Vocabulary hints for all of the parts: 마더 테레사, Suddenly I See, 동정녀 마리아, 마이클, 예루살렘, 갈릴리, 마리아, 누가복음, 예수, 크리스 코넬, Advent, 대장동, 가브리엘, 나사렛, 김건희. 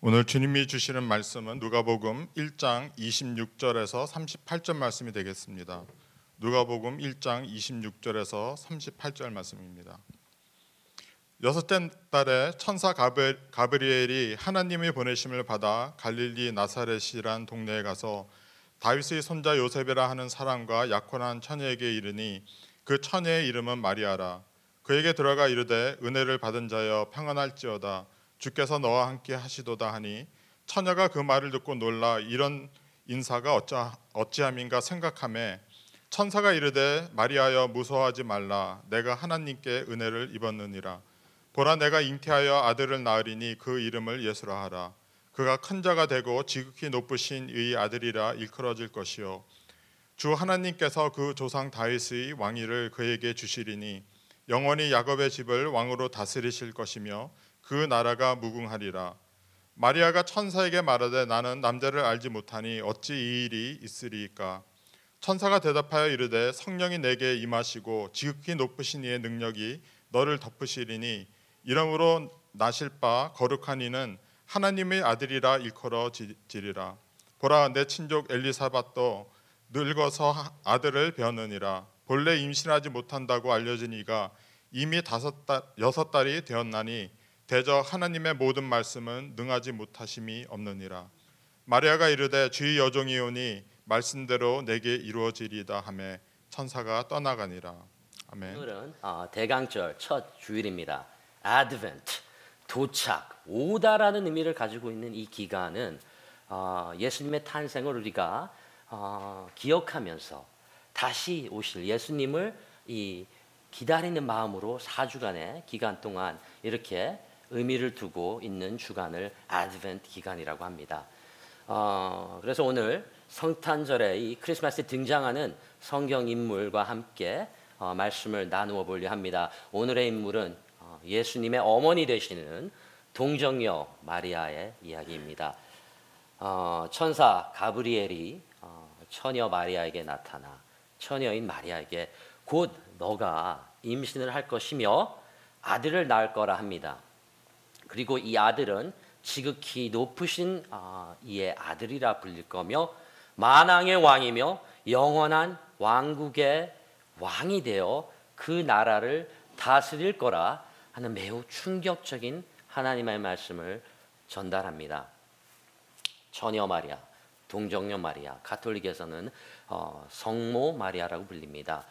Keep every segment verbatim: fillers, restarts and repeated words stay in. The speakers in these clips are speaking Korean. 오늘 주님이 주시는 말씀은 누가복음 일 장 이십육 절에서 삼십팔 절 말씀이 되겠습니다. 누가복음 일 장 이십육 절에서 삼십팔 절 말씀입니다. 여섯째 달에 천사 가브리엘이 하나님의 보내심을 받아 갈릴리 나사렛이란 동네에 가서 다윗의 손자 요셉이라 하는 사람과 약혼한 처녀에게 이르니 그 처녀의 이름은 마리아라. 그에게 들어가 이르되 은혜를 받은 자여 평안할지어다. 주께서 너와 함께 하시도다 하니 처녀가 그 말을 듣고 놀라 이런 인사가 어찌하, 어찌함인가 생각하매 천사가 이르되 마리아여 무서워하지 말라. 내가 하나님께 은혜를 입었느니라. 보라 내가 잉태하여 아들을 낳으리니 그 이름을 예수라 하라. 그가 큰 자가 되고 지극히 높으신 이의 아들이라 일컬어질 것이요 주 하나님께서 그 조상 다윗의 왕위를 그에게 주시리니 영원히 야곱의 집을 왕으로 다스리실 것이며 그 나라가 무궁하리라. 마리아가 천사에게 말하되 나는 남자를 알지 못하니 어찌 이 일이 있으리이까. 천사가 대답하여 이르되 성령이 내게 임하시고 지극히 높으신 이의 능력이 너를 덮으시리니 이러므로 나실 바 거룩한 이는 하나님의 아들이라 일컬어지리라. 보라 내 친족 엘리사벳도 늙어서 아들을 베었느니라. 본래 임신하지 못한다고 알려진 이가 이미 다섯 달, 여섯 달이 되었나니 대저 하나님의 모든 말씀은 능하지 못하심이 없느니라. 마리아가 이르되 주의 여종이오니 말씀대로 내게 이루어지리다 하며 천사가 떠나가니라. 아멘. 오늘은 대강절 첫 주일입니다. Advent, 도착, 오다라는 의미를 가지고 있는 이 기간은 예수님의 탄생을 우리가 기억하면서 다시 오실 예수님을 이 기다리는 마음으로 사 주간의 기간 동안 이렇게 의미를 두고 있는 주간을 아드벤트 기간이라고 합니다. 어, 그래서 오늘 성탄절에 이 크리스마스에 등장하는 성경 인물과 함께 어, 말씀을 나누어 보려 합니다. 오늘의 인물은 어, 예수님의 어머니 되시는 동정녀 마리아의 이야기입니다. 어, 천사 가브리엘이 어, 처녀 마리아에게 나타나 처녀인 마리아에게 곧 너가 임신을 할 것이며 아들을 낳을 거라 합니다. 그리고 이 아들은 지극히 높으신 이의 아들이라 불릴 거며 만왕의 왕이며 영원한 왕국의 왕이 되어 그 나라를 다스릴 거라 하는 매우 충격적인 하나님의 말씀을 전달합니다. 처녀 마리아, 동정녀 마리아, 가톨릭에서는 성모 마리아라고 불립니다.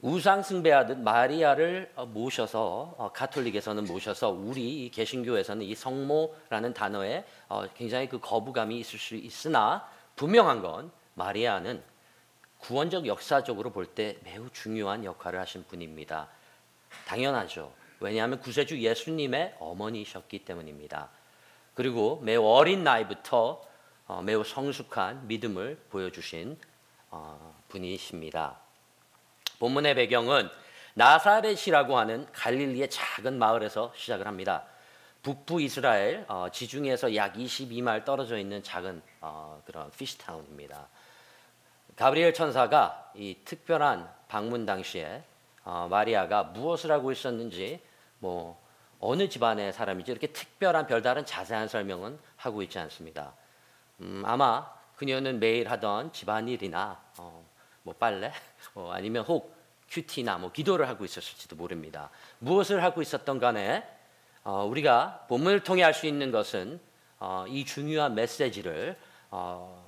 우상 숭배하듯 마리아를 모셔서 가톨릭에서는 모셔서 우리 개신교에서는 이 성모라는 단어에 굉장히 그 거부감이 있을 수 있으나 분명한 건 마리아는 구원적 역사적으로 볼 때 매우 중요한 역할을 하신 분입니다. 당연하죠. 왜냐하면 구세주 예수님의 어머니셨기 때문입니다. 그리고 매우 어린 나이부터 매우 성숙한 믿음을 보여주신 분이십니다. 본문의 배경은 나사렛이라고 하는 갈릴리의 작은 마을에서 시작을 합니다. 북부 이스라엘 어, 지중해에서 약 이십이 마일 떨어져 있는 작은 어, 그런 피시타운입니다. 가브리엘 천사가 이 특별한 방문 당시에 어, 마리아가 무엇을 하고 있었는지 뭐 어느 집안의 사람인지 이렇게 특별한 별다른 자세한 설명은 하고 있지 않습니다. 음, 아마 그녀는 매일 하던 집안일이나 어, 뭐 빨래 어, 아니면 혹 큐티나 뭐 기도를 하고 있었을지도 모릅니다. 무엇을 하고 있었던 간에 어, 우리가 본문을 통해 알 수 있는 것은 어, 이 중요한 메시지를 어,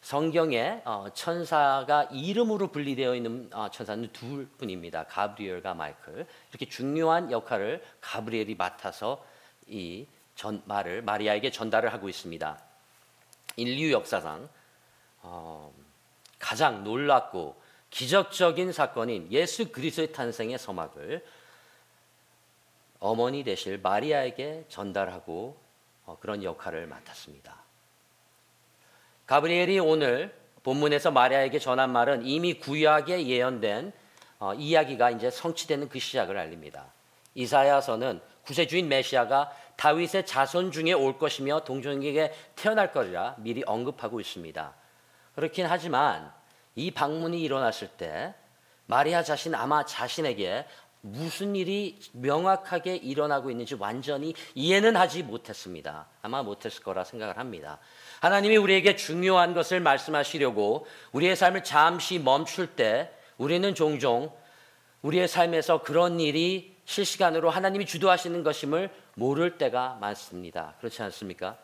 성경에 어, 천사가 이름으로 분리되어 있는 어, 천사는 둘 뿐입니다. 가브리엘과 마이클. 이렇게 중요한 역할을 가브리엘이 맡아서 이 전, 말을 마리아에게 전달을 하고 있습니다. 인류 역사상 어, 가장 놀랍고 기적적인 사건인 예수 그리스도의 탄생의 서막을 어머니 되실 마리아에게 전달하고 그런 역할을 맡았습니다. 가브리엘이 오늘 본문에서 마리아에게 전한 말은 이미 구약에 예언된 이야기가 이제 성취되는 그 시작을 알립니다. 이사야서는 구세주인 메시아가 다윗의 자손 중에 올 것이며 동정에게 태어날 것이라 미리 언급하고 있습니다. 그렇긴 하지만 이 방문이 일어났을 때 마리아 자신 아마 자신에게 무슨 일이 명확하게 일어나고 있는지 완전히 이해는 하지 못했습니다. 아마 못했을 거라 생각을 합니다. 하나님이 우리에게 중요한 것을 말씀하시려고 우리의 삶을 잠시 멈출 때 우리는 종종 우리의 삶에서 그런 일이 실시간으로 하나님이 주도하시는 것임을 모를 때가 많습니다. 그렇지 않습니까?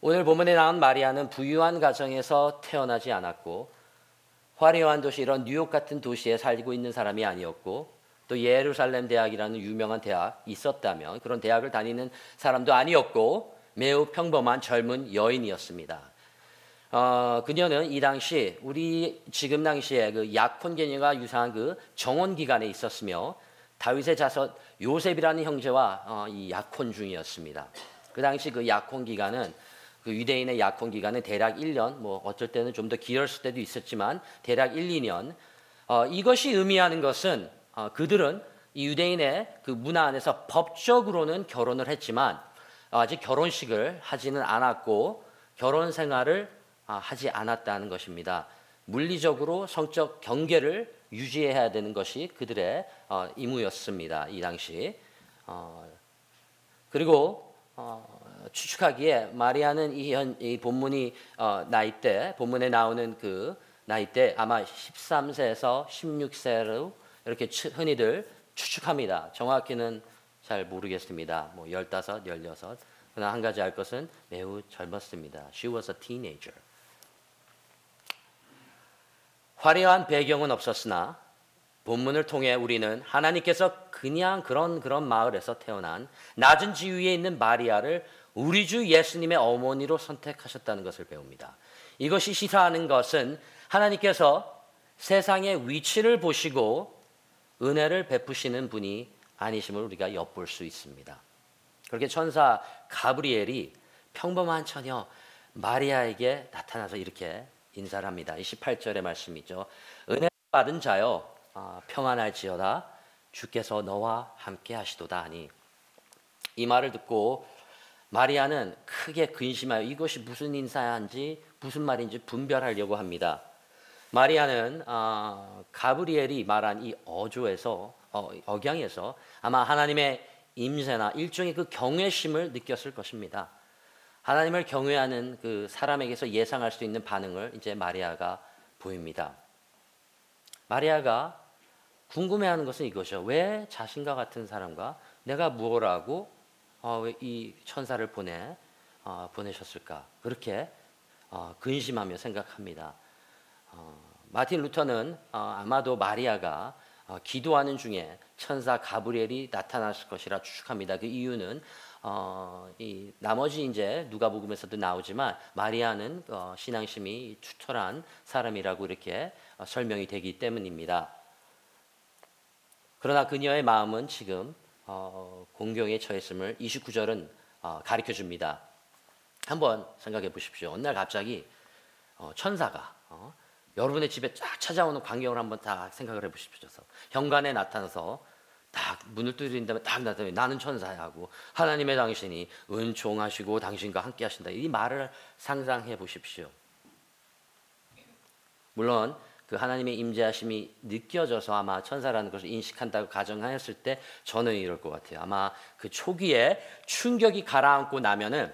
오늘 본문에 나온 마리아는 부유한 가정에서 태어나지 않았고 화려한 도시 이런 뉴욕 같은 도시에 살고 있는 사람이 아니었고 또 예루살렘 대학이라는 유명한 대학 있었다면 그런 대학을 다니는 사람도 아니었고 매우 평범한 젊은 여인이었습니다. 어, 그녀는 이 당시 우리 지금 당시에 그 약혼 개념과 유사한 그 정혼 기간에 있었으며 다윗의 자손 요셉이라는 형제와 어, 이 약혼 중이었습니다. 그 당시 그 약혼 기간은 그 유대인의 약혼 기간은 대략 일 년, 뭐 어쩔 때는 좀 더 길었을 때도 있었지만 대략 일, 이 년. 어, 이것이 의미하는 것은 어, 그들은 이 유대인의 그 문화 안에서 법적으로는 결혼을 했지만 아직 결혼식을 하지는 않았고 결혼 생활을 하지 않았다는 것입니다. 물리적으로 성적 경계를 유지해야 되는 것이 그들의 임무였습니다. 이 당시. 그리고 추측하기에 마리아는 이, 현, 이 본문이 나이 때 본문에 나오는 그 나이 때 아마 십삼 세에서 십육 세로 이렇게 흔히들 추측합니다. 정확히는 잘 모르겠습니다. 뭐 십오, 십육. 그러나 한 가지 알 것은 매우 젊었습니다. She was a teenager. 화려한 배경은 없었으나 본문을 통해 우리는 하나님께서 그냥 그런 그런 마을에서 태어난 낮은 지위에 있는 마리아를 우리 주 예수님의 어머니로 선택하셨다는 것을 배웁니다. 이것이 시사하는 것은 하나님께서 세상의 위치를 보시고 은혜를 베푸시는 분이 아니심을 우리가 엿볼 수 있습니다. 그렇게 천사 가브리엘이 평범한 처녀 마리아에게 나타나서 이렇게 인사를 합니다. 이십팔 절의 말씀이죠. 은혜를 받은 자여 평안할지어다 주께서 너와 함께 하시도다 하니 이 말을 듣고 마리아는 크게 근심하여 이것이 무슨 인사인지 무슨 말인지 분별하려고 합니다. 마리아는 가브리엘이 말한 이 어조에서 억양에서 아마 하나님의 임재나 일종의 그 경외심을 느꼈을 것입니다. 하나님을 경외하는 그 사람에게서 예상할 수 있는 반응을 이제 마리아가 보입니다. 마리아가 궁금해하는 것은 이것이죠. 왜 자신과 같은 사람과 내가 무엇하고 어, 이 천사를 보내 어, 보내셨을까? 그렇게 어, 근심하며 생각합니다. 어, 마틴 루터는 어, 아마도 마리아가 어, 기도하는 중에 천사 가브리엘이 나타났을 것이라 추측합니다. 그 이유는 어, 이 나머지 이제 누가복음에서도 나오지만 마리아는 어, 신앙심이 투철한 사람이라고 이렇게 어, 설명이 되기 때문입니다. 그러나 그녀의 마음은 지금 어, 공경에 처했음을 이십구 절은 어, 가르쳐 줍니다. 한번 생각해 보십시오. 어느 날 갑자기 어, 천사가 어, 여러분의 집에 쫙 찾아오는 광경을 한번 딱 생각을 해 보십시오. 현관에 나타나서 딱 문을 두드린 다음에 딱 나타나면 나는 천사야 하고 하나님의 당신이 은총하시고 당신과 함께 하신다 이 말을 상상해 보십시오. 물론 그 하나님의 임재하심이 느껴져서 아마 천사라는 것을 인식한다고 가정하였을 때 저는 이럴 것 같아요. 아마 그 초기에 충격이 가라앉고 나면은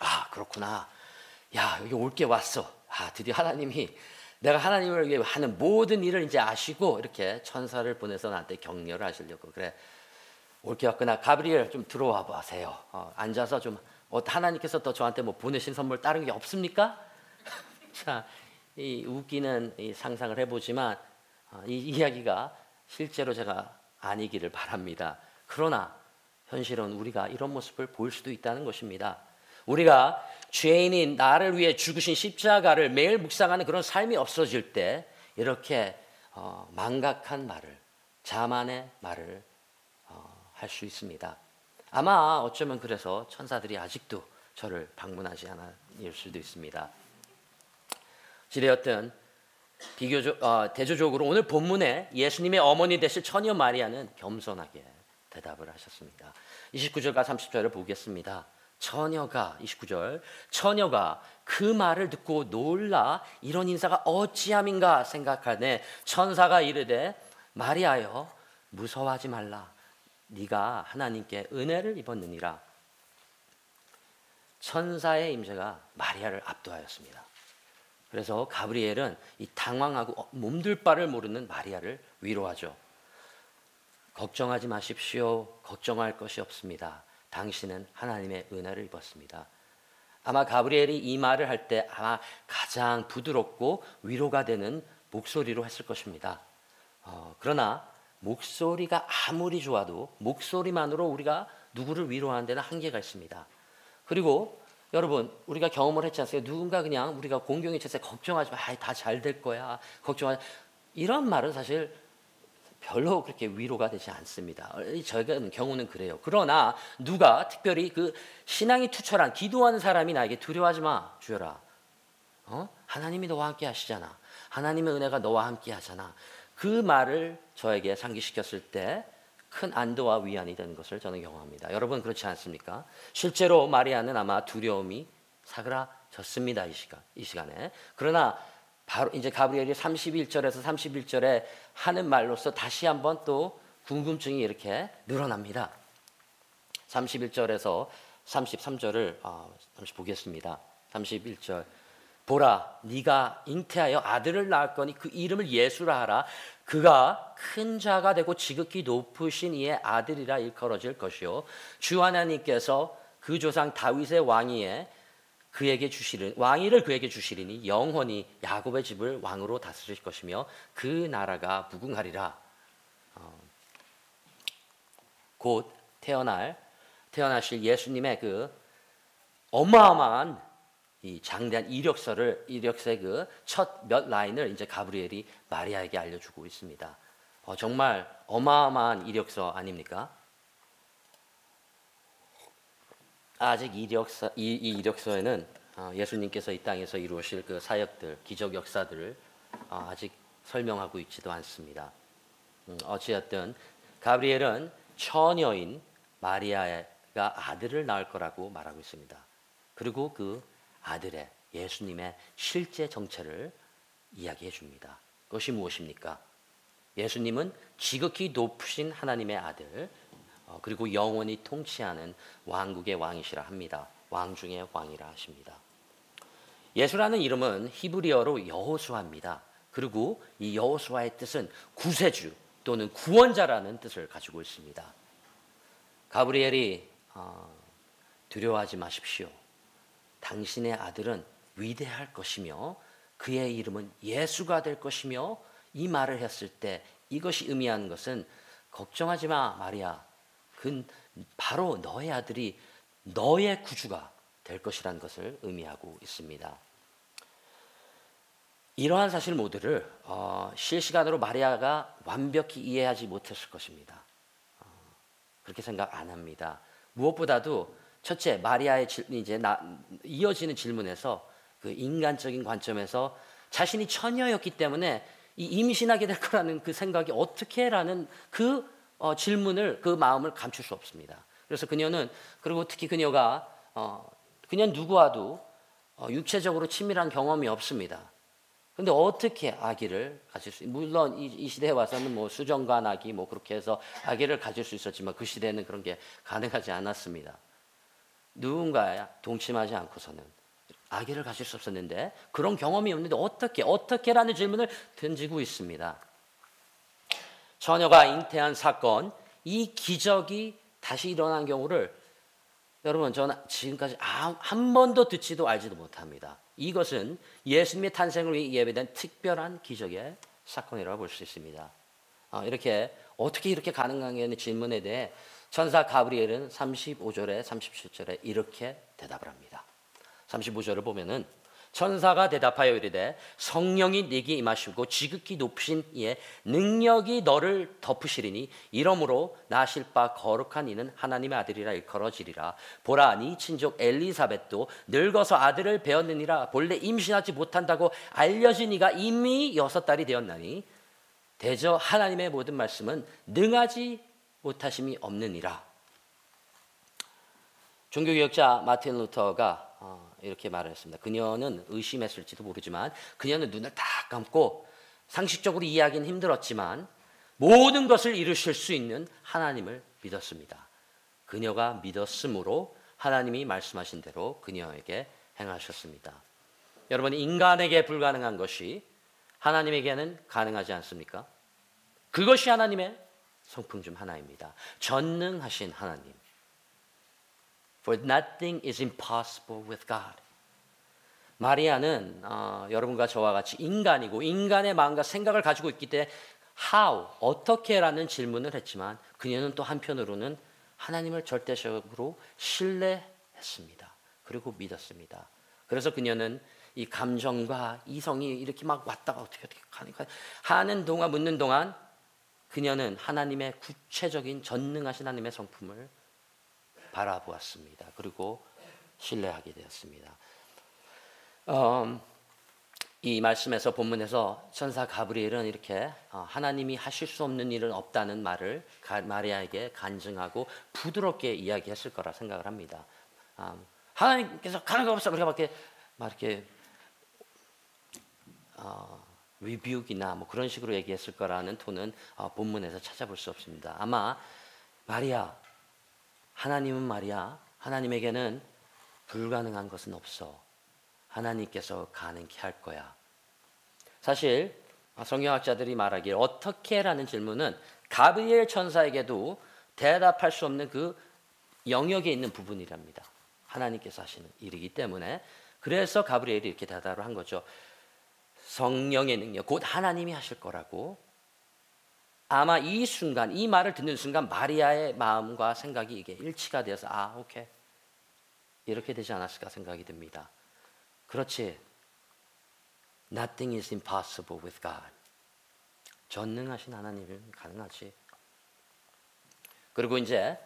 아 그렇구나 야 여기 올게 왔어 아 드디어 하나님이 내가 하나님을 위해 하는 모든 일을 이제 아시고 이렇게 천사를 보내서 나한테 격려를 하시려고 그래 올게 왔구나 가브리엘 좀 들어와 보세요. 어, 앉아서 좀 어, 하나님께서 또 저한테 뭐 보내신 선물 다른 게 없습니까? 자, 이 웃기는 이 상상을 해보지만 어, 이 이야기가 실제로 제가 아니기를 바랍니다. 그러나 현실은 우리가 이런 모습을 볼 수도 있다는 것입니다. 우리가 죄인인 나를 위해 죽으신 십자가를 매일 묵상하는 그런 삶이 없어질 때 이렇게 어, 망각한 말을 자만의 말을 어, 할 수 있습니다. 아마 어쩌면 그래서 천사들이 아직도 저를 방문하지 않을 수도 있습니다. 지레였든 비교적 어, 대조적으로 오늘 본문에 예수님의 어머니 되실 처녀 마리아는 겸손하게 대답을 하셨습니다. 이십구 절과 삼십 절을 보겠습니다. 처녀가 이십구 절 처녀가 그 말을 듣고 놀라 이런 인사가 어찌함인가 생각하네 천사가 이르되 마리아여 무서워하지 말라. 네가 하나님께 은혜를 입었느니라. 천사의 임재가 마리아를 압도하였습니다. 그래서 가브리엘은 이 당황하고 몸둘 바를 모르는 마리아를 위로하죠. 걱정하지 마십시오. 걱정할 것이 없습니다. 당신은 하나님의 은혜를 입었습니다. 아마 가브리엘이 이 말을 할 때 아마 가장 부드럽고 위로가 되는 목소리로 했을 것입니다. 어, 그러나 목소리가 아무리 좋아도 목소리만으로 우리가 누구를 위로하는 데는 한계가 있습니다. 그리고 여러분 우리가 경험을 했지 않습니까? 누군가 그냥 우리가 공경에 있어서 걱정하지 마. 다 잘 될 거야. 걱정하지 마. 이런 말은 사실 별로 그렇게 위로가 되지 않습니다. 저희는 경우는 그래요. 그러나 누가 특별히 그 신앙이 투철한 기도하는 사람이 나에게 두려워하지 마 주여라. 어? 하나님이 너와 함께 하시잖아. 하나님의 은혜가 너와 함께 하잖아. 그 말을 저에게 상기시켰을 때 큰 안도와 위안이 되는 것을 저는 경험합니다. 여러분 그렇지 않습니까? 실제로 마리아는 아마 두려움이 사그라졌습니다. 이 시간 이 시간에. 그러나 바로 이제 가브리엘이 삼십일 절에서 삼십일 절에 하는 말로써 다시 한번 또 궁금증이 이렇게 늘어납니다. 삼십일 절에서 삼십삼 절을 어, 잠시 보겠습니다. 삼십일 절 보라 네가 잉태하여 아들을 낳을 거니 그 이름을 예수라 하라. 그가 큰 자가 되고 지극히 높으신 이의 아들이라 일컬어질 것이요 주 하나님께서 그 조상 다윗의 왕위에 그에게 주시는 왕위를 그에게 주시리니 영원히 야곱의 집을 왕으로 다스릴 것이며 그 나라가 무궁하리라. 어, 곧 태어날 태어나실 예수님의 그 어마어마한 이 장대한 이력서를 이력서의 그 첫 몇 라인을 이제 가브리엘이 마리아에게 알려주고 있습니다. 어, 정말 어마어마한 이력서 아닙니까? 아직 이력서, 이, 이 이력서에는 예수님께서 이 땅에서 이루어질 그 사역들, 기적 역사들을 아직 설명하고 있지도 않습니다. 어찌됐든 가브리엘은 처녀인 마리아가 아들을 낳을 거라고 말하고 있습니다. 그리고 그 아들의 예수님의 실제 정체를 이야기해 줍니다. 그것이 무엇입니까? 예수님은 지극히 높으신 하나님의 아들, 그리고 영원히 통치하는 왕국의 왕이시라 합니다. 왕 중의 왕이라 하십니다. 예수라는 이름은 히브리어로 여호수아입니다. 그리고 이 여호수아의 뜻은 구세주 또는 구원자라는 뜻을 가지고 있습니다. 가브리엘이 어, 두려워하지 마십시오. 당신의 아들은 위대할 것이며 그의 이름은 예수가 될 것이며 이 말을 했을 때 이것이 의미하는 것은 걱정하지 마 마리아. 그 바로 너의 아들이 너의 구주가 될 것이라는 것을 의미하고 있습니다. 이러한 사실 모두를 어, 실시간으로 마리아가 완벽히 이해하지 못했을 것입니다. 어, 그렇게 생각 안 합니다. 무엇보다도 첫째 마리아의 질, 이제 나, 이어지는 질문에서 그 인간적인 관점에서 자신이 처녀였기 때문에 이 임신하게 될 거라는 그 생각이 어떻게라는 그 어, 질문을 그 마음을 감출 수 없습니다. 그래서 그녀는 그리고 특히 그녀가 어, 그냥 누구와도 어, 육체적으로 친밀한 경험이 없습니다. 그런데 어떻게 아기를 가질 수? 물론 이, 이 시대에 와서는 뭐 수정관 아기 뭐 그렇게 해서 아기를 가질 수 있었지만 그 시대에는 그런 게 가능하지 않았습니다. 누군가야 동침하지 않고서는 아기를 가질 수 없었는데 그런 경험이 없는데 어떻게 어떻게라는 질문을 던지고 있습니다. 처녀가 잉태한 사건, 이 기적이 다시 일어난 경우를 여러분 저는 지금까지 한 번도 듣지도 알지도 못합니다. 이것은 예수님의 탄생을 위해 예배된 특별한 기적의 사건이라고 볼 수 있습니다. 이렇게 어떻게 이렇게 가능한가는 질문에 대해 천사 가브리엘은 삼십오 절에 삼십칠 절에 이렇게 대답을 합니다. 삼십오 절을 보면은 천사가 대답하여 이르되 성령이 네게 임하시고 지극히 높으신 이의 능력이 너를 덮으시리니 이러므로 나실 바 거룩한 이는 하나님의 아들이라 일컬어지리라. 보라 네 친족 엘리사벳도 늙어서 아들을 배었느니라. 본래 임신하지 못한다고 알려진 이가 이미 여섯 달이 되었나니 대저 하나님의 모든 말씀은 능하지 못하심이 없느니라. 종교개혁자 마틴 루터가 이렇게 말을 했습니다. 그녀는 의심했을지도 모르지만 그녀는 눈을 다 감고 상식적으로 이해하기는 힘들었지만 모든 것을 이루실 수 있는 하나님을 믿었습니다. 그녀가 믿었으므로 하나님이 말씀하신 대로 그녀에게 행하셨습니다. 여러분, 인간에게 불가능한 것이 하나님에게는 가능하지 않습니까? 그것이 하나님의 성품 중 하나입니다. 전능하신 하나님. For nothing is impossible with God. 마리아는 어, 여러분과 저와 같이 인간이고 인간의 마음과 생각을 가지고 있기 때문에 how, 어떻게 라는 질문을 했지만 그녀는 또 한편으로는 하나님을 절대적으로 신뢰했습니다. 그리고 믿었습니다. 그래서 그녀는 이 감정과 이성이 이렇게 막 왔다가 어떻게 어떻게 하니까 하는 동안 묻는 동안 그녀는 하나님의 구체적인 전능하신 하나님의 성품을 바라보았습니다. 그리고 신뢰하게 되었습니다. 어, 이 말씀에서 본문에서 천사 가브리엘은 이렇게 하나님이 하실 수 없는 일은 없다는 말을 마리아에게 간증하고 부드럽게 이야기했을 거라 생각을 합니다. 아, 하나님께서 가는 거 없어 우리가 막 이렇게, 막 이렇게 어, 리뷰기나 뭐 그런 식으로 얘기했을 거라는 톤은 어, 본문에서 찾아볼 수 없습니다. 아마 마리아 하나님은 마리아 하나님에게는 불가능한 것은 없어. 하나님께서 가능케 할 거야. 사실 성경학자들이 말하기에 어떻게 라는 질문은 가브리엘 천사에게도 대답할 수 없는 그 영역에 있는 부분이랍니다. 하나님께서 하시는 일이기 때문에. 그래서 가브리엘이 이렇게 대답을 한 거죠. 성령의 능력, 곧 하나님이 하실 거라고. 아마 이 순간, 이 말을 듣는 순간 마리아의 마음과 생각이 이게 일치가 되어서 아, 오케이. 이렇게 되지 않았을까 생각이 듭니다. 그렇지. Nothing is impossible with God. 전능하신 하나님은 가능하지. 그리고 이제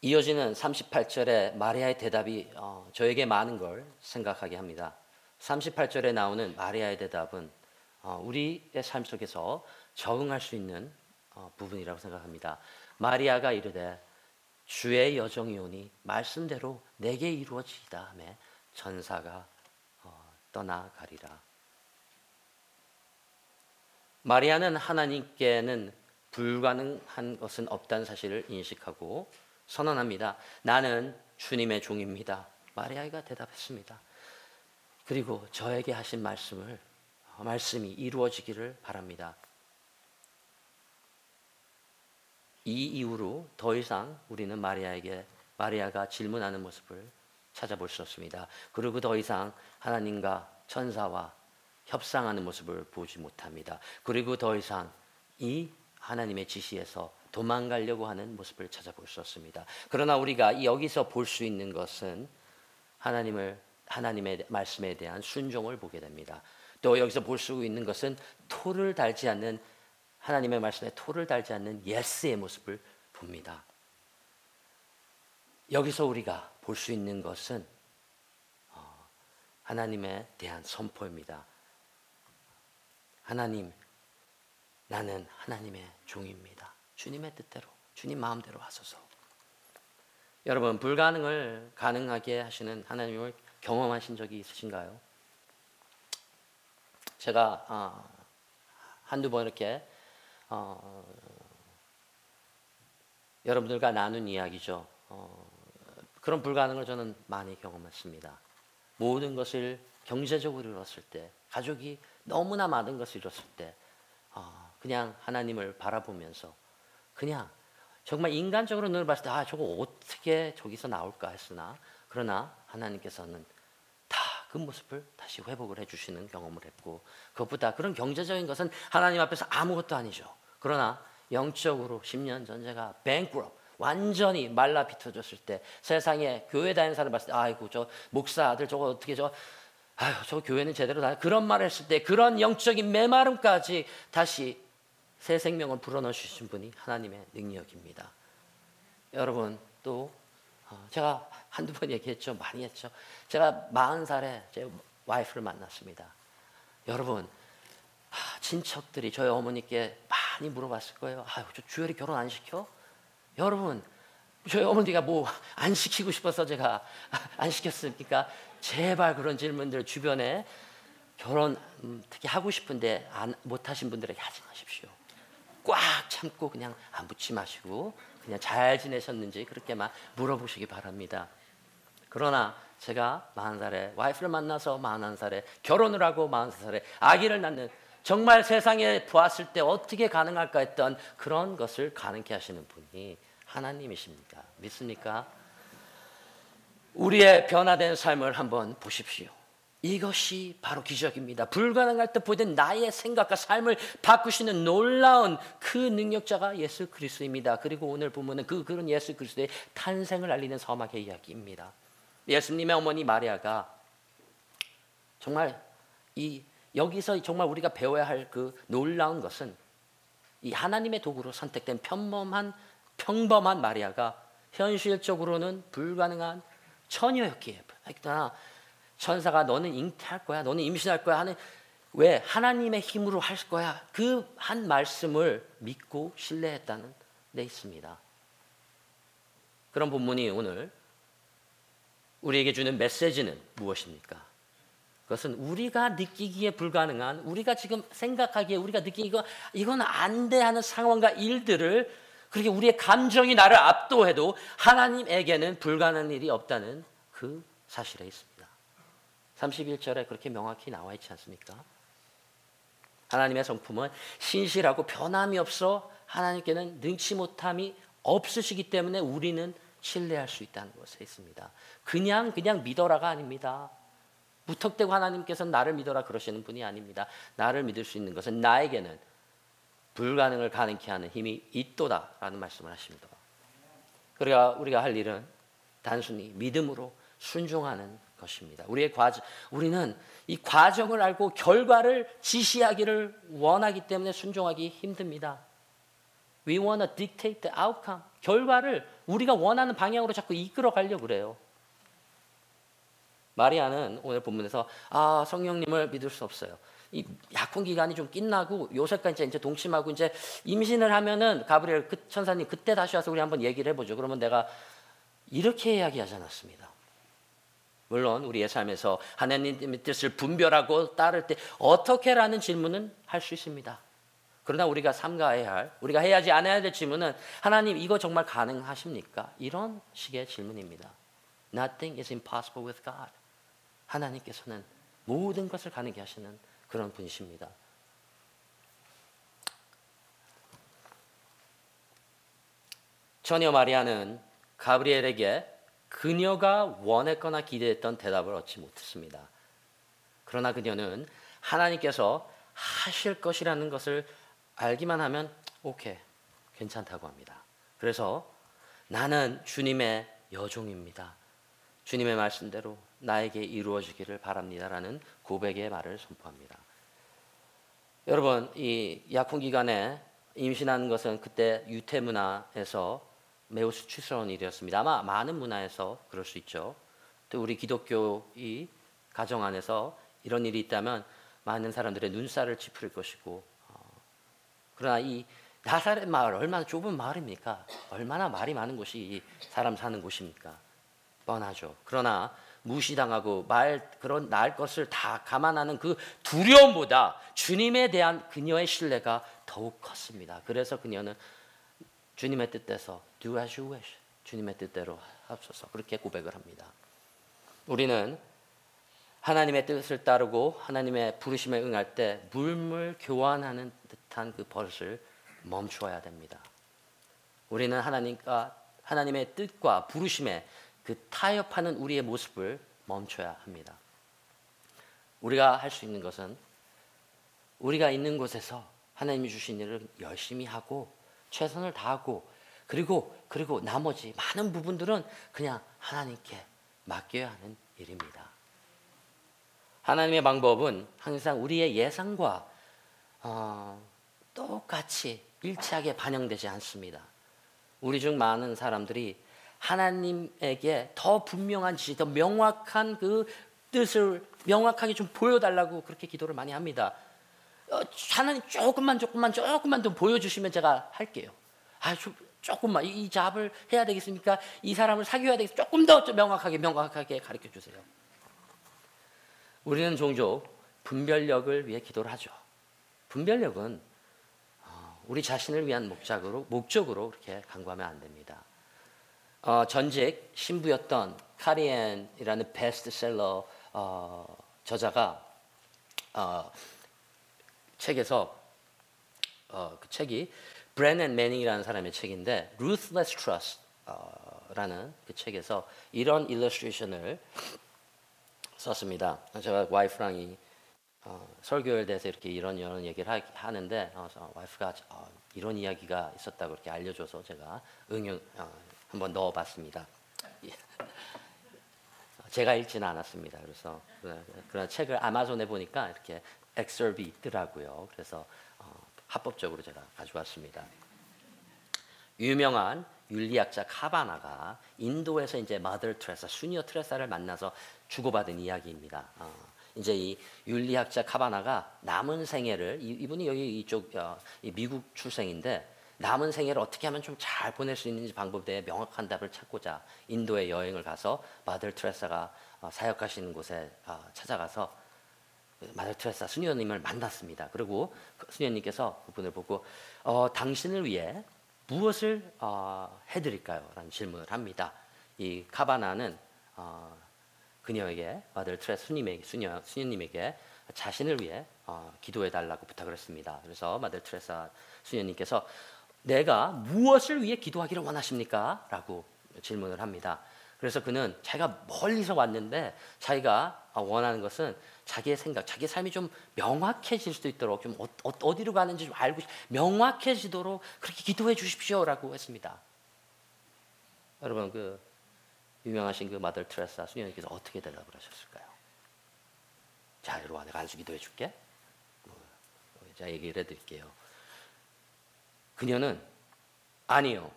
이어지는 삼십팔 절에 마리아의 대답이 어, 저에게 많은 걸 생각하게 합니다. 삼십팔 절에 나오는 마리아의 대답은 어, 우리의 삶 속에서 적응할 수 있는 어, 부분이라고 생각합니다. 마리아가 이르되 주의 여정이 오니 말씀대로 내게 이루어지이다 하며 천사가 어, 떠나가리라. 마리아는 하나님께는 불가능한 것은 없다는 사실을 인식하고 선언합니다. 나는 주님의 종입니다. 마리아가 대답했습니다. 그리고 저에게 하신 말씀을 어, 말씀이 이루어지기를 바랍니다. 이 이후로 더 이상 우리는 마리아에게 마리아가 질문하는 모습을 찾아볼 수 없습니다. 그리고 더 이상 하나님과 천사와 협상하는 모습을 보지 못합니다. 그리고 더 이상 이 하나님의 지시에서 도망가려고 하는 모습을 찾아볼 수 없습니다. 그러나 우리가 여기서 볼 수 있는 것은 하나님을, 하나님의 말씀에 대한 순종을 보게 됩니다. 또 여기서 볼 수 있는 것은 토를 달지 않는 하나님의 말씀에 토를 달지 않는 예스의 모습을 봅니다. 여기서 우리가 볼 수 있는 것은 하나님에 대한 선포입니다. 하나님, 나는 하나님의 종입니다. 주님의 뜻대로, 주님 마음대로 하소서. 여러분, 불가능을 가능하게 하시는 하나님을 경험하신 적이 있으신가요? 제가 어, 한두 번 이렇게 어, 여러분들과 나눈 이야기죠. 어, 그런 불가능을 저는 많이 경험했습니다. 모든 것을 경제적으로 이뤘을 때, 가족이 너무나 많은 것을 이뤘을 때 어, 그냥 하나님을 바라보면서 그냥 정말 인간적으로 눈을 봤을 때 아, 저거 어떻게 저기서 나올까 했으나 그러나 하나님께서는 다 그 모습을 다시 회복을 해주시는 경험을 했고 그것보다 그런 경제적인 것은 하나님 앞에서 아무것도 아니죠. 그러나 영적으로 십 년 전 제가 bankrupt 완전히 말라 비틀어졌을 때 세상에 교회 다니는 사람을 봤을 때 아이고 저 목사 아들 저거 어떻게 저 아유 저 교회는 제대로 다니 그런 말을 했을 때 그런 영적인 메마름까지 다시 새 생명을 불어넣으신 분이 하나님의 능력입니다. 여러분 또 제가 한두 번 얘기했죠. 많이 했죠. 제가 마흔 살에 제 와이프를 만났습니다. 여러분 친척들이 저희 어머니께 많이 물어봤을 거예요. 아유 저 주열이 결혼 안 시켜? 여러분, 저희 어머니가 뭐 안 시키고 싶어서 제가 안 시켰으니까 제발 그런 질문들 주변에 결혼 특히 하고 싶은데 안, 못 하신 분들에게 하지 마십시오. 꽉 참고 그냥 아, 묻지 마시고 그냥 잘 지내셨는지 그렇게만 물어보시기 바랍니다. 그러나 제가 마흔 살에 와이프를 만나서 마흔한 살에 결혼을 하고 마흔세 살에 아기를 낳는, 정말 세상에 보았을 때 어떻게 가능할까 했던 그런 것을 가능케 하시는 분이 하나님이십니다. 믿습니까? 우리의 변화된 삶을 한번 보십시오. 이것이 바로 기적입니다. 불가능할 때 보이던 나의 생각과 삶을 바꾸시는 놀라운 그 능력자가 예수 그리스도입니다. 그리고 오늘 보면은 그 그런 예수 그리스도의 탄생을 알리는 서막의 이야기입니다. 예수님의 어머니 마리아가 정말 이 여기서 정말 우리가 배워야 할 그 놀라운 것은 이 하나님의 도구로 선택된 평범한 평범한 마리아가 현실적으로는 불가능한 처녀였기에, 그러나 천사가 너는 잉태할 거야, 너는 임신할 거야 하는, 왜 하나님의 힘으로 할 거야, 그 한 말씀을 믿고 신뢰했다는 데 있습니다. 그런 본문이 오늘 우리에게 주는 메시지는 무엇입니까? 그것은 우리가 느끼기에 불가능한, 우리가 지금 생각하기에 우리가 느끼기에 이건, 이건 안 돼 하는 상황과 일들을, 그렇게 우리의 감정이 나를 압도해도 하나님에게는 불가능한 일이 없다는 그 사실에 있습니다. 삼십일 절에 그렇게 명확히 나와 있지 않습니까? 하나님의 성품은 신실하고 변함이 없어 하나님께는 능치 못함이 없으시기 때문에 우리는 신뢰할 수 있다는 것에 있습니다. 그냥 그냥 믿어라가 아닙니다. 무턱대고 하나님께서는 나를 믿어라 그러시는 분이 아닙니다. 나를 믿을 수 있는 것은 나에게는 불가능을 가능케 하는 힘이 있도다라는 말씀을 하십니다. 그러니까 우리가 할 일은 단순히 믿음으로 순종하는 것입니다. 우리의 과정, 우리는 이 과정을 알고 결과를 지시하기를 원하기 때문에 순종하기 힘듭니다. We want to dictate the outcome. 결과를 우리가 원하는 방향으로 자꾸 이끌어 가려고 그래요. 마리아는 오늘 본문에서 아, 성령님을 믿을 수 없어요. 이 약혼 기간이 좀 끝나고 요셉과 이제 이제 동침하고 이제 임신을 하면은 가브리엘 그 천사님 그때 다시 와서 우리 한번 얘기를 해보죠. 그러면 내가 이렇게 이야기하지 않았습니다. 물론 우리의 삶에서 하나님의 뜻을 분별하고 따를 때 어떻게라는 질문은 할 수 있습니다. 그러나 우리가 삼가해야 할, 우리가 해야지 안 해야 될 질문은 하나님 이거 정말 가능하십니까? 이런 식의 질문입니다. Nothing is impossible with God. 하나님께서는 모든 것을 가능하게 하시는 그런 분이십니다. 처녀 마리아는 가브리엘에게 그녀가 원했거나 기대했던 대답을 얻지 못했습니다. 그러나 그녀는 하나님께서 하실 것이라는 것을 알기만 하면 오케이, 괜찮다고 합니다. 그래서 나는 주님의 여종입니다. 주님의 말씀대로 나에게 이루어지기를 바랍니다라는 고백의 말을 선포합니다. 여러분, 이 약혼 기간에 임신하는 것은 그때 유태 문화에서 매우 수치스러운 일이었습니다. 아마 많은 문화에서 그럴 수 있죠. 또 우리 기독교의 가정 안에서 이런 일이 있다면 많은 사람들의 눈살을 찌푸릴 것이고, 어, 그러나 이 나사렛 마을, 얼마나 좁은 마을입니까? 얼마나 말이 많은 곳이 이 사람 사는 곳입니까? 뻔하죠. 그러나 무시당하고 말 그런 날 것을 다 감안하는 그 두려움보다 주님에 대한 그녀의 신뢰가 더욱 컸습니다. 그래서 그녀는 주님의 뜻대로, Do as you wish, 주님의 뜻대로 하소서, 그렇게 고백을 합니다. 우리는 하나님의 뜻을 따르고 하나님의 부르심에 응할 때 물물 교환하는 듯한 그 버릇을 멈추어야 됩니다. 우리는 하나님과 하나님의 뜻과 부르심에 그 타협하는 우리의 모습을 멈춰야 합니다. 우리가 할 수 있는 것은 우리가 있는 곳에서 하나님이 주신 일을 열심히 하고 최선을 다하고, 그리고 그리고 나머지 많은 부분들은 그냥 하나님께 맡겨야 하는 일입니다. 하나님의 방법은 항상 우리의 예상과 어, 똑같이 일치하게 반영되지 않습니다. 우리 중 많은 사람들이 하나님에게 더 분명한 지시, 더 명확한 그 뜻을 명확하게 좀 보여달라고 그렇게 기도를 많이 합니다. 어, 하나님 조금만 조금만 조금만 좀 보여주시면 제가 할게요. 아, 조금만 이, 이 잡을 해야 되겠습니까? 이 사람을 사귀어야 되겠습니까? 조금 더 명확하게 명확하게 가르쳐주세요. 우리는 종종 분별력을 위해 기도를 하죠. 분별력은 어, 우리 자신을 위한 목적으로, 목적으로 그렇게 간구하면 안 됩니다. 어, 전직 신부였던 카리엔이라는 베스트셀러 어, 저자가 어, 책에서 어, 그 책이 브레넨 매닝이라는 사람의 책인데 Ruthless Trust라는 그 책에서 이런 일러스트레이션을 썼습니다. 제가 와이프랑 이 어, 설교에 대해서 이렇게 이런 이런 얘기를 하, 하는데 어, 와이프가 어, 이런 이야기가 있었다고 이렇게 알려줘서 제가 응용 어, 한번 넣어봤습니다. 제가 읽지는 않았습니다. 그래서 그런 책을 아마존에 보니까 이렇게 엑설비 있더라고요. 그래서 어, 합법적으로 제가 가져왔습니다. 유명한 윤리학자 카바나가 인도에서 이제 마더 테레사, 수녀 테레사를 만나서 주고받은 이야기입니다. 어, 이제 이 윤리학자 카바나가 남은 생애를 이, 이분이 여기 이쪽 어, 이 미국 출생인데 남은 생애를 어떻게 하면 좀 잘 보낼 수 있는지 방법에 대해 명확한 답을 찾고자 인도에 여행을 가서 마더 테레사가 사역하시는 곳에 찾아가서 마더 테레사 수녀님을 만났습니다. 그리고 수녀님께서 그분을 보고 어, 당신을 위해 무엇을 어, 해드릴까요? 라는 질문을 합니다. 이 카바나는 어, 그녀에게 마더 테레사 수님에게, 수녀, 수녀님에게 자신을 위해 어, 기도해달라고 부탁을 했습니다. 그래서 마더 테레사 수녀님께서 내가 무엇을 위해 기도하기를 원하십니까? 라고 질문을 합니다. 그래서 그는 자기가 멀리서 왔는데 자기가 원하는 것은 자기의 생각, 자기의 삶이 좀 명확해질 수도 있도록 좀 어, 어, 어디로 가는지 좀 알고 명확해지도록 그렇게 기도해 주십시오 라고 했습니다. 여러분 그 유명하신 그 마더 테레사 수녀님께서 어떻게 대답을 하셨을까요? 자, 이리 와, 내가 안수 기도해 줄게. 제가 얘기를 해드릴게요. 그녀는 아니요,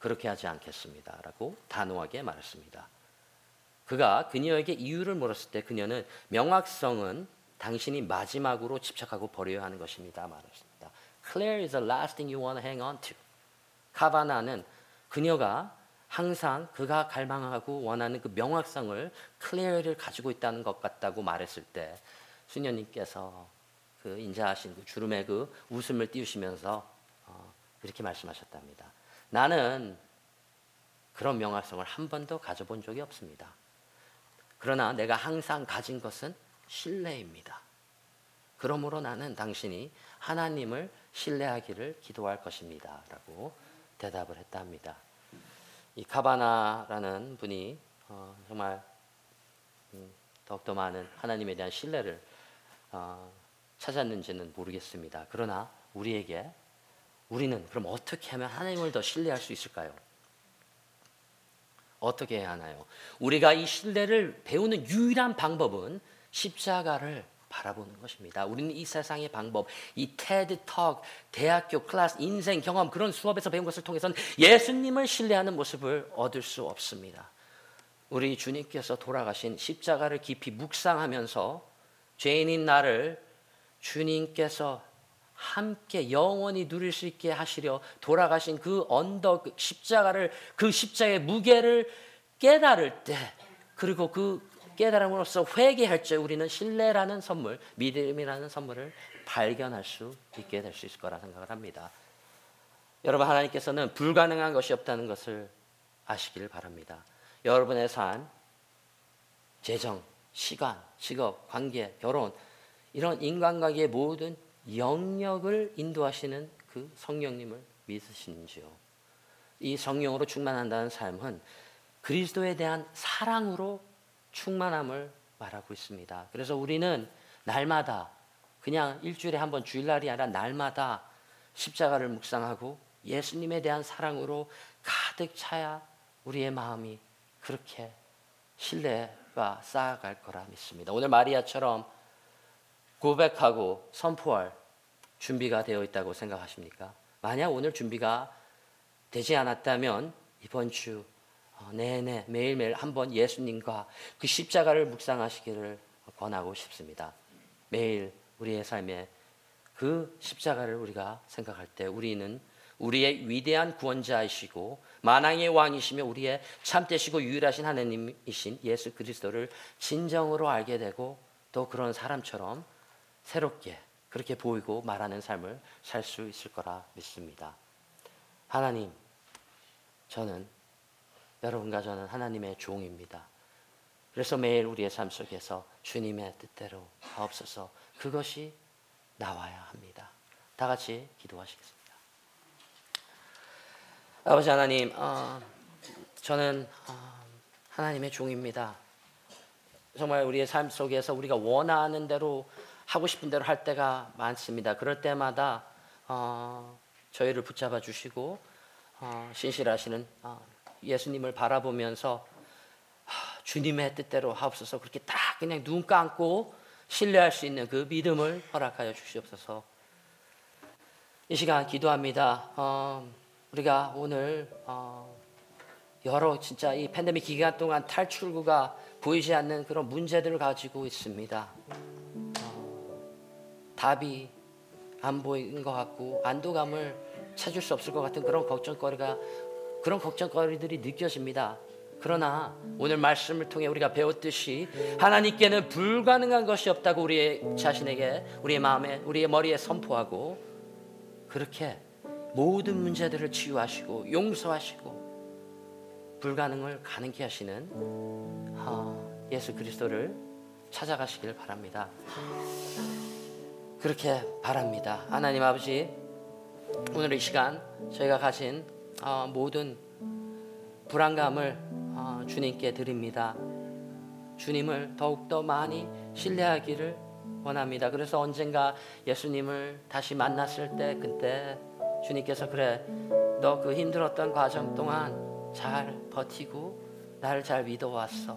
그렇게 하지 않겠습니다 라고 단호하게 말했습니다. 그가 그녀에게 이유를 물었을 때 그녀는 명확성은 당신이 마지막으로 집착하고 버려야 하는 것입니다 말했습니다. Clear is the last thing you want to hang on to. 카바나는 그녀가 항상 그가 갈망하고 원하는 그 명확성을 clear를 가지고 있다는 것 같다고 말했을 때 수녀님께서 그 인자하신 그 주름에 그 웃음을 띄우시면서 어, 이렇게 말씀하셨답니다. 나는 그런 명확성을 한 번도 가져본 적이 없습니다. 그러나 내가 항상 가진 것은 신뢰입니다. 그러므로 나는 당신이 하나님을 신뢰하기를 기도할 것입니다 라고 대답을 했답니다. 이 카바나라는 분이 어, 정말 음, 더욱더 많은 하나님에 대한 신뢰를 어, 찾았는지는 모르겠습니다. 그러나 우리에게 우리는 그럼 어떻게 하면 하나님을 더 신뢰할 수 있을까요? 어떻게 해야 하나요? 우리가 이 신뢰를 배우는 유일한 방법은 십자가를 바라보는 것입니다. 우리는 이 세상의 방법, 이 테드톡, 대학교 클래스, 인생 경험 그런 수업에서 배운 것을 통해서는 예수님을 신뢰하는 모습을 얻을 수 없습니다. 우리 주님께서 돌아가신 십자가를 깊이 묵상하면서 죄인인 나를 주님께서 함께 영원히 누릴 수 있게 하시려 돌아가신 그 언덕 그 십자가를 그 십자의 무게를 깨달을 때 그리고 그 깨달음으로써 회개할 때 우리는 신뢰라는 선물, 믿음이라는 선물을 발견할 수 있게 될 수 있을 거라 생각을 합니다. 여러분 하나님께서는 불가능한 것이 없다는 것을 아시기를 바랍니다. 여러분의 삶, 재정, 시간, 직업, 관계, 결혼 이런 인간관계의 모든 영역을 인도하시는 그 성령님을 믿으시는지요? 이 성령으로 충만한다는 삶은 그리스도에 대한 사랑으로 충만함을 말하고 있습니다. 그래서 우리는 날마다 그냥 일주일에 한 번 주일날이 아니라 날마다 십자가를 묵상하고 예수님에 대한 사랑으로 가득 차야 우리의 마음이 그렇게 신뢰가 쌓아갈 거라 믿습니다. 오늘 마리아처럼 고백하고 선포할 준비가 되어 있다고 생각하십니까? 만약 오늘 준비가 되지 않았다면 이번 주 내내 매일매일 한번 예수님과 그 십자가를 묵상하시기를 권하고 싶습니다. 매일 우리의 삶에 그 십자가를 우리가 생각할 때 우리는 우리의 위대한 구원자이시고 만왕의 왕이시며 우리의 참되시고 유일하신 하나님이신 예수 그리스도를 진정으로 알게 되고 또 그런 사람처럼 새롭게 그렇게 보이고 말하는 삶을 살 수 있을 거라 믿습니다. 하나님, 저는 여러분과 저는 하나님의 종입니다. 그래서 매일 우리의 삶 속에서 주님의 뜻대로 하옵소서, 그것이 나와야 합니다. 다 같이 기도하시겠습니다. 아버지 하나님, 어, 저는 어, 하나님의 종입니다. 정말 우리의 삶 속에서 우리가 원하는 대로 하고 싶은 대로 할 때가 많습니다. 그럴 때마다 어, 저희를 붙잡아 주시고 어, 신실하시는 어, 예수님을 바라보면서 하, 주님의 뜻대로 하옵소서, 그렇게 딱 그냥 눈 감고 신뢰할 수 있는 그 믿음을 허락하여 주시옵소서. 이 시간 기도합니다. 어, 우리가 오늘 어, 여러 진짜 이 팬데믹 기간 동안 탈출구가 보이지 않는 그런 문제들을 가지고 있습니다. 어, 답이 안 보이는 것 같고 안도감을 찾을 수 없을 것 같은 그런 걱정거리가 그런 걱정거리들이 느껴집니다. 그러나 오늘 말씀을 통해 우리가 배웠듯이 하나님께는 불가능한 것이 없다고 우리의 자신에게, 우리의 마음에, 우리의 머리에 선포하고, 그렇게 모든 문제들을 치유하시고 용서하시고 불가능을 가능케 하시는 예수 그리스도를 찾아가시길 바랍니다. 그렇게 바랍니다. 하나님 아버지, 오늘 이 시간 저희가 가진 모든 불안감을 주님께 드립니다. 주님을 더욱더 많이 신뢰하기를 원합니다. 그래서 언젠가 예수님을 다시 만났을 때, 그때 주님께서 그래, 너 그 힘들었던 과정 동안 잘 버티고 나를 잘 믿어왔어,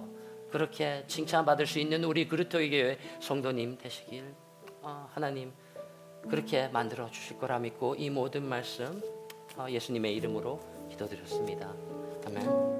그렇게 칭찬받을 수 있는 우리 그리스도의 교회 성도님 되시길 하나님 그렇게 만들어 주실 거라 믿고, 이 모든 말씀 예수님의 이름으로 기도드렸습니다. 아멘.